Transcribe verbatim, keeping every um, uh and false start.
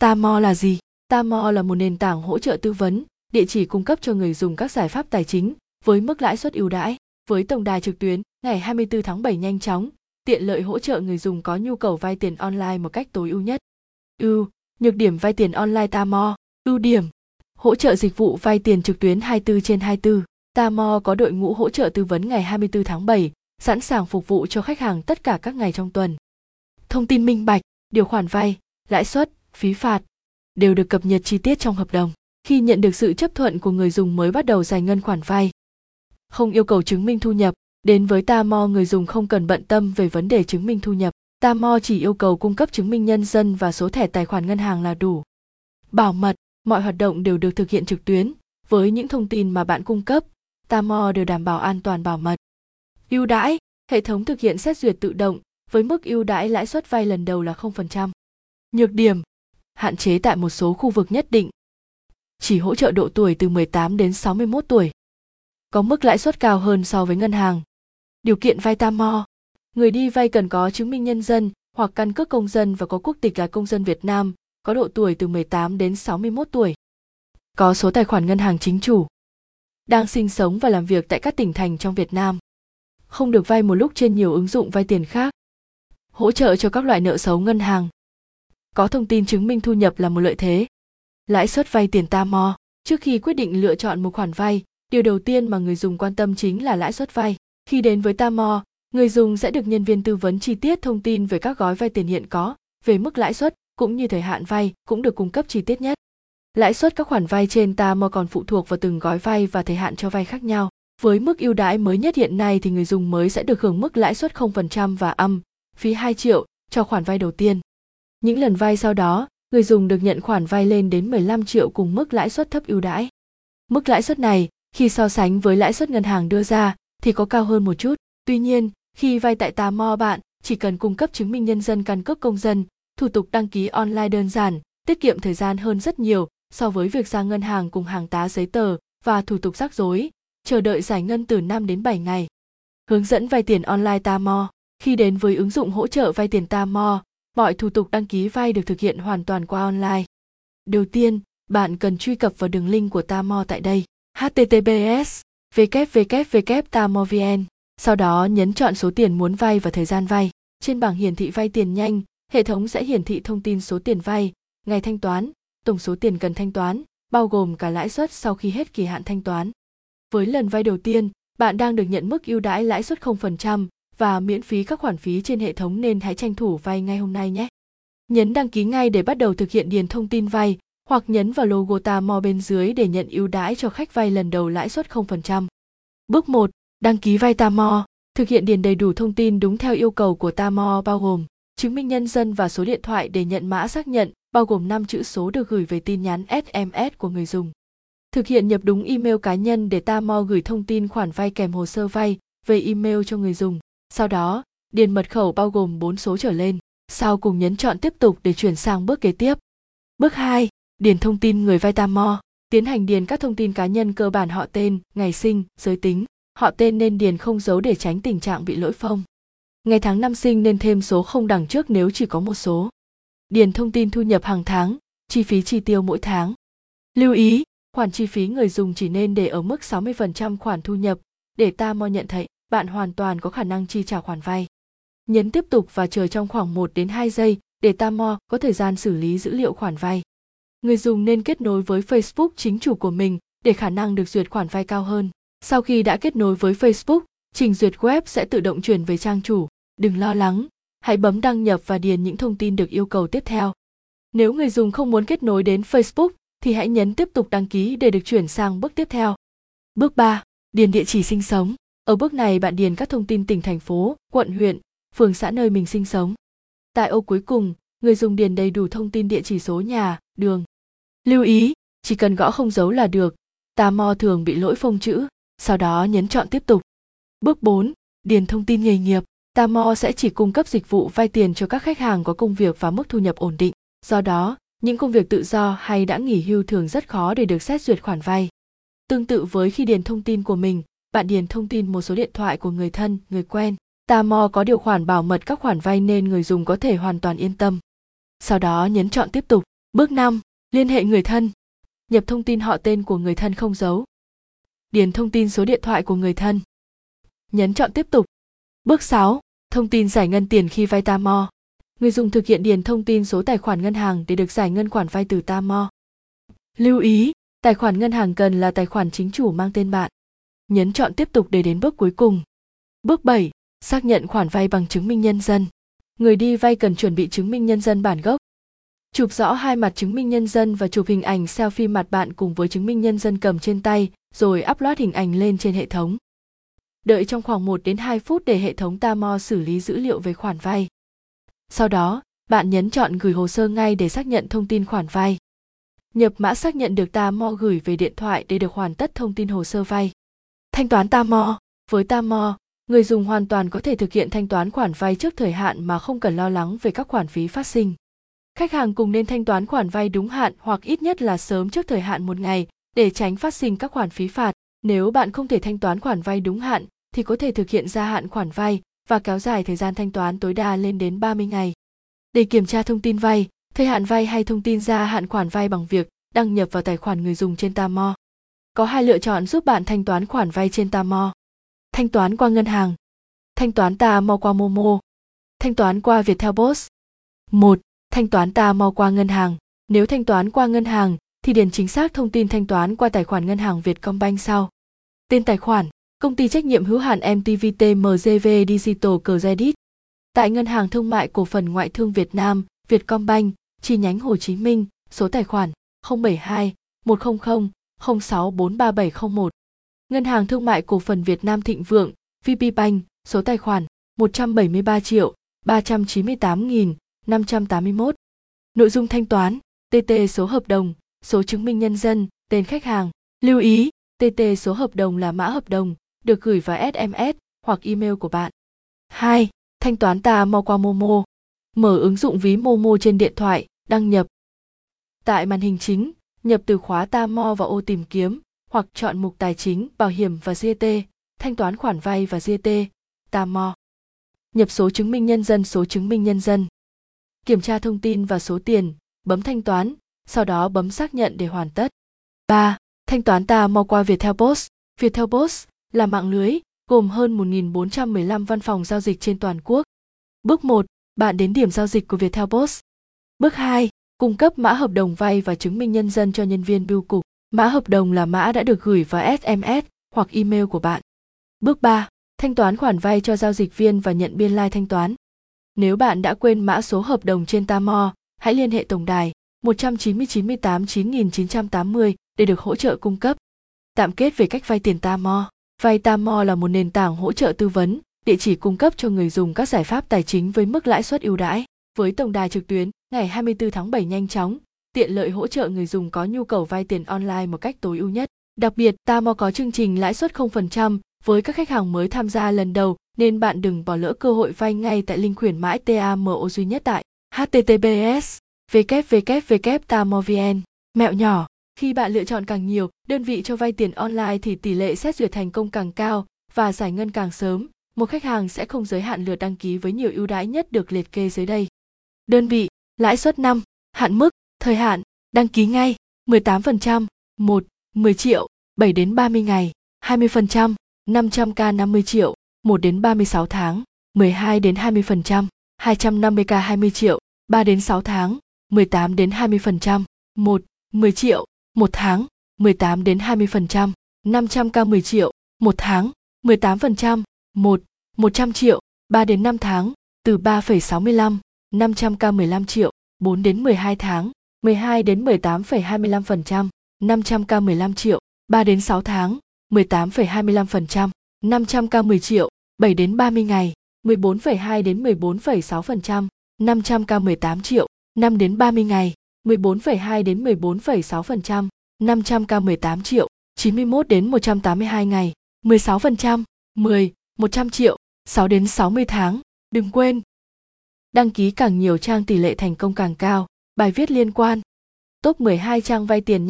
TAMO là gì? TAMO là một nền tảng hỗ trợ tư vấn, địa chỉ cung cấp cho người dùng các giải pháp tài chính với mức lãi suất ưu đãi, với tổng đài trực tuyến ngày hai mươi tư tháng bảy nhanh chóng, tiện lợi hỗ trợ người dùng có nhu cầu vay tiền online một cách tối ưu nhất. Ưu, nhược điểm vay tiền online TAMO. Ưu điểm: hỗ trợ dịch vụ vay tiền trực tuyến hai mươi tư trên hai mươi tư. TAMO có đội ngũ hỗ trợ tư vấn ngày hai mươi tư tháng bảy, sẵn sàng phục vụ cho khách hàng tất cả các ngày trong tuần. Thông tin minh bạch, điều khoản vay, lãi suất, phí phạt đều được cập nhật chi tiết trong hợp đồng. Khi nhận được sự chấp thuận của người dùng mới bắt đầu giải ngân khoản vay. Không yêu cầu chứng minh thu nhập. Đến với TAMO, người dùng không cần bận tâm về vấn đề chứng minh thu nhập. TAMO chỉ yêu cầu cung cấp chứng minh nhân dân và số thẻ tài khoản ngân hàng là đủ. Bảo mật, mọi hoạt động đều được thực hiện trực tuyến. Với những thông tin mà bạn cung cấp, TAMO đều đảm bảo an toàn bảo mật. Ưu đãi, hệ thống thực hiện xét duyệt tự động với mức ưu đãi lãi suất vay lần đầu là không phần trăm. Nhược điểm, hạn chế tại một số khu vực nhất định. Chỉ hỗ trợ độ tuổi từ mười tám đến sáu mươi mốt tuổi. Có mức lãi suất cao hơn so với ngân hàng. Điều kiện vay TAMO. Người đi vay cần có chứng minh nhân dân hoặc căn cước công dân và có quốc tịch là công dân Việt Nam, có độ tuổi từ mười tám đến sáu mươi mốt tuổi. Có số tài khoản ngân hàng chính chủ. Đang sinh sống và làm việc tại các tỉnh thành trong Việt Nam. Không được vay một lúc trên nhiều ứng dụng vay tiền khác. Hỗ trợ cho các loại nợ xấu ngân hàng. Có thông tin chứng minh thu nhập là một lợi thế. Lãi suất vay tiền TAMO. Trước khi quyết định lựa chọn một khoản vay, điều đầu tiên mà người dùng quan tâm chính là lãi suất vay. Khi đến với TAMO, người dùng sẽ được nhân viên tư vấn chi tiết thông tin về các gói vay tiền hiện có, về mức lãi suất cũng như thời hạn vay cũng được cung cấp chi tiết nhất. Lãi suất các khoản vay trên TAMO còn phụ thuộc vào từng gói vay và thời hạn cho vay khác nhau. Với mức ưu đãi mới nhất hiện nay thì người dùng mới sẽ được hưởng mức lãi suất không phần trăm và âm phí hai triệu cho khoản vay đầu tiên. Những lần vay sau đó, người dùng được nhận khoản vay lên đến mười lăm triệu cùng mức lãi suất thấp ưu đãi. Mức lãi suất này, khi so sánh với lãi suất ngân hàng đưa ra, thì có cao hơn một chút. Tuy nhiên, khi vay tại TAMO, bạn chỉ cần cung cấp chứng minh nhân dân, căn cước công dân, thủ tục đăng ký online đơn giản, tiết kiệm thời gian hơn rất nhiều so với việc ra ngân hàng cùng hàng tá giấy tờ và thủ tục rắc rối, chờ đợi giải ngân từ năm đến bảy ngày. Hướng dẫn vay tiền online TAMO. Khi đến với ứng dụng hỗ trợ vay tiền TAMO, mọi thủ tục đăng ký vay được thực hiện hoàn toàn qua online. Đầu tiên, bạn cần truy cập vào đường link của TAMO tại đây: https://www.tamovn. Sau đó nhấn chọn số tiền muốn vay và thời gian vay. Trên bảng hiển thị vay tiền nhanh, hệ thống sẽ hiển thị thông tin số tiền vay, ngày thanh toán, tổng số tiền cần thanh toán, bao gồm cả lãi suất sau khi hết kỳ hạn thanh toán. Với lần vay đầu tiên, bạn đang được nhận mức ưu đãi lãi suất không phần trăm và miễn phí các khoản phí trên hệ thống nên hãy tranh thủ vay ngay hôm nay nhé. Nhấn đăng ký ngay để bắt đầu thực hiện, điền thông tin vay hoặc nhấn vào logo TAMO bên dưới để nhận ưu đãi cho khách vay lần đầu lãi suất không phần trăm. Bước một. Đăng ký vay TAMO. Thực hiện điền đầy đủ thông tin đúng theo yêu cầu của TAMO, bao gồm chứng minh nhân dân và số điện thoại để nhận mã xác nhận, bao gồm năm chữ số được gửi về tin nhắn ét em ét của người dùng. Thực hiện nhập đúng email cá nhân để TAMO gửi thông tin khoản vay kèm hồ sơ vay về email cho người dùng. Sau đó, điền mật khẩu bao gồm bốn số trở lên. Sau cùng nhấn chọn tiếp tục để chuyển sang bước kế tiếp. Bước hai. Điền thông tin người vay TAMO. Tiến hành điền các thông tin cá nhân cơ bản: họ tên, ngày sinh, giới tính. Họ tên nên điền không dấu để tránh tình trạng bị lỗi phông. Ngày tháng năm sinh nên thêm số không đằng trước nếu chỉ có một số. Điền thông tin thu nhập hàng tháng, chi phí chi tiêu mỗi tháng. Lưu ý, khoản chi phí người dùng chỉ nên để ở mức sáu mươi phần trăm khoản thu nhập để TAMO nhận thấy bạn hoàn toàn có khả năng chi trả khoản vay. Nhấn tiếp tục và chờ trong khoảng một đến hai giây để TAMO có thời gian xử lý dữ liệu khoản vay. Người dùng nên kết nối với Facebook chính chủ của mình để khả năng được duyệt khoản vay cao hơn. Sau khi đã kết nối với Facebook, trình duyệt web sẽ tự động chuyển về trang chủ. Đừng lo lắng, hãy bấm đăng nhập và điền những thông tin được yêu cầu tiếp theo. Nếu người dùng không muốn kết nối đến Facebook, thì hãy nhấn tiếp tục đăng ký để được chuyển sang bước tiếp theo. Bước ba. Điền địa chỉ sinh sống. Ở bước này bạn điền các thông tin tỉnh, thành phố, quận, huyện, phường, xã nơi mình sinh sống. Tại ô cuối cùng, người dùng điền đầy đủ thông tin địa chỉ, số nhà, đường. Lưu ý, chỉ cần gõ không dấu là được, TAMO thường bị lỗi phông chữ. Sau đó nhấn chọn tiếp tục. Bước bốn. Điền thông tin nghề nghiệp. TAMO sẽ chỉ cung cấp dịch vụ vay tiền cho các khách hàng có công việc và mức thu nhập ổn định. Do đó, những công việc tự do hay đã nghỉ hưu thường rất khó để được xét duyệt khoản vay. Tương tự với khi điền thông tin của mình, bạn điền thông tin một số điện thoại của người thân, người quen. TAMO có điều khoản bảo mật các khoản vay nên người dùng có thể hoàn toàn yên tâm. Sau đó nhấn chọn tiếp tục. Bước năm. Liên hệ người thân. Nhập thông tin họ tên của người thân không dấu. Điền thông tin số điện thoại của người thân. Nhấn chọn tiếp tục. Bước sáu. Thông tin giải ngân tiền khi vay TAMO. Người dùng thực hiện điền thông tin số tài khoản ngân hàng để được giải ngân khoản vay từ TAMO. Lưu ý, tài khoản ngân hàng cần là tài khoản chính chủ mang tên bạn. Nhấn chọn tiếp tục để đến bước cuối cùng. Bước bảy. Xác nhận khoản vay bằng chứng minh nhân dân. Người đi vay cần chuẩn bị chứng minh nhân dân bản gốc. Chụp rõ hai mặt chứng minh nhân dân và chụp hình ảnh selfie mặt bạn cùng với chứng minh nhân dân cầm trên tay, rồi upload hình ảnh lên trên hệ thống. Đợi trong khoảng một đến hai phút để hệ thống TAMO xử lý dữ liệu về khoản vay. Sau đó, bạn nhấn chọn gửi hồ sơ ngay để xác nhận thông tin khoản vay. Nhập mã xác nhận được TAMO gửi về điện thoại để được hoàn tất thông tin hồ sơ vay. Thanh toán TAMO. Với TAMO, người dùng hoàn toàn có thể thực hiện thanh toán khoản vay trước thời hạn mà không cần lo lắng về các khoản phí phát sinh. Khách hàng cùng nên thanh toán khoản vay đúng hạn hoặc ít nhất là sớm trước thời hạn một ngày để tránh phát sinh các khoản phí phạt. Nếu bạn không thể thanh toán khoản vay đúng hạn thì có thể thực hiện gia hạn khoản vay và kéo dài thời gian thanh toán tối đa lên đến ba mươi ngày. Để kiểm tra thông tin vay, thời hạn vay hay thông tin gia hạn khoản vay bằng việc đăng nhập vào tài khoản người dùng trên TAMO. Có hai lựa chọn giúp bạn thanh toán khoản vay trên TAMO. Thanh toán qua ngân hàng. Thanh toán TAMO qua Momo. Thanh toán qua Viettel Post. một. Thanh toán TAMO qua ngân hàng. Nếu thanh toán qua ngân hàng thì điền chính xác thông tin thanh toán qua tài khoản ngân hàng Vietcombank sau. Tên tài khoản: Công ty trách nhiệm hữu hạn em giê vê Digital Credit. Tại Ngân hàng Thương mại Cổ phần Ngoại thương Việt Nam, Vietcombank, chi nhánh Hồ Chí Minh, số tài khoản không bảy hai, một không không, không sáu bốn ba bảy không một. Ngân hàng Thương mại Cổ phần Việt Nam Thịnh Vượng, vê pê Bank, số tài khoản một trăm bảy mươi ba triệu ba trăm chín mươi tám nghìn năm trăm tám mươi mốt. Nội dung thanh toán: tê tê số hợp đồng, số chứng minh nhân dân, tên khách hàng. Lưu ý, tê tê số hợp đồng là mã hợp đồng, được gửi vào ét em ét hoặc email của bạn. hai. Thanh toán TAMO qua Momo. Mở ứng dụng ví Momo trên điện thoại, đăng nhập. Tại màn hình chính, nhập từ khóa TAMO vào ô tìm kiếm, hoặc chọn mục tài chính, bảo hiểm và giê tê, thanh toán khoản vay và giê tê, TAMO. Nhập số chứng minh nhân dân, số chứng minh nhân dân. Kiểm tra thông tin và số tiền, bấm thanh toán, sau đó bấm xác nhận để hoàn tất. ba. Thanh toán TAMO qua Viettel Post. Viettel Post là mạng lưới, gồm hơn một nghìn bốn trăm mười lăm văn phòng giao dịch trên toàn quốc. Bước một. Bạn đến điểm giao dịch của Viettel Post. Bước hai. Cung cấp mã hợp đồng vay và chứng minh nhân dân cho nhân viên bưu cục. Mã hợp đồng là mã đã được gửi vào ét em ét hoặc email của bạn. Bước ba. Thanh toán khoản vay cho giao dịch viên và nhận biên lai thanh toán. Nếu bạn đã quên mã số hợp đồng trên TAMO, hãy liên hệ tổng đài một chín không chín tám chín chín tám không để được hỗ trợ cung cấp. Tạm kết về cách vay tiền TAMO. Vay TAMO là một nền tảng hỗ trợ tư vấn, địa chỉ cung cấp cho người dùng các giải pháp tài chính với mức lãi suất ưu đãi. Với tổng đài trực tuyến, ngày hai mươi tư tháng bảy nhanh chóng, tiện lợi hỗ trợ người dùng có nhu cầu vay tiền online một cách tối ưu nhất. Đặc biệt, TAMO có chương trình lãi suất không phần trăm với các khách hàng mới tham gia lần đầu, nên bạn đừng bỏ lỡ cơ hội vay ngay tại link khuyến mãi TAMO duy nhất tại https://www.tamovn. Mẹo nhỏ: khi bạn lựa chọn càng nhiều đơn vị cho vay tiền online thì tỷ lệ xét duyệt thành công càng cao và giải ngân càng sớm. Một khách hàng sẽ không giới hạn lượt đăng ký với nhiều ưu đãi nhất được liệt kê dưới đây. Đơn vị: lãi suất năm, hạn mức, thời hạn, đăng ký ngay, mười tám phần trăm, một, mười triệu, bảy đến ba mươi ngày, hai mươi phần trăm, năm trăm k năm mươi triệu, một đến ba mươi sáu tháng, mười hai đến hai mươi phần trăm, hai trăm năm mươi k hai mươi triệu, ba đến sáu tháng, mười tám đến hai mươi phần trăm, một, mười triệu, một tháng, mười tám đến hai mươi phần trăm, năm trăm k mười triệu, một tháng, mười tám phần trăm, một, một trăm triệu, ba đến năm tháng, từ ba phẩy sáu mươi lăm, năm trăm k mười lăm triệu, bốn đến mười hai tháng, mười hai đến mười tám phẩy hai mươi lăm phần trăm, năm trăm k mười lăm triệu, ba đến sáu tháng, mười tám phẩy hai mươi lăm phần trăm, năm trăm k mười triệu, bảy đến ba mươi ngày, mười bốn phẩy hai đến mười bốn phẩy sáu phần trăm, năm trăm k mười tám triệu, năm đến ba mươi ngày, mười bốn phẩy hai đến mười bốn phẩy sáu phần trăm, năm trăm k mười tám triệu, chín mươi mốt đến một trăm tám mươi hai ngày, mười sáu phần trăm, mười, một trăm triệu, sáu đến sáu mươi tháng. Đừng quên, đăng ký càng nhiều trang tỷ lệ thành công càng cao. Bài viết liên quan: Top mười hai trang vay tiền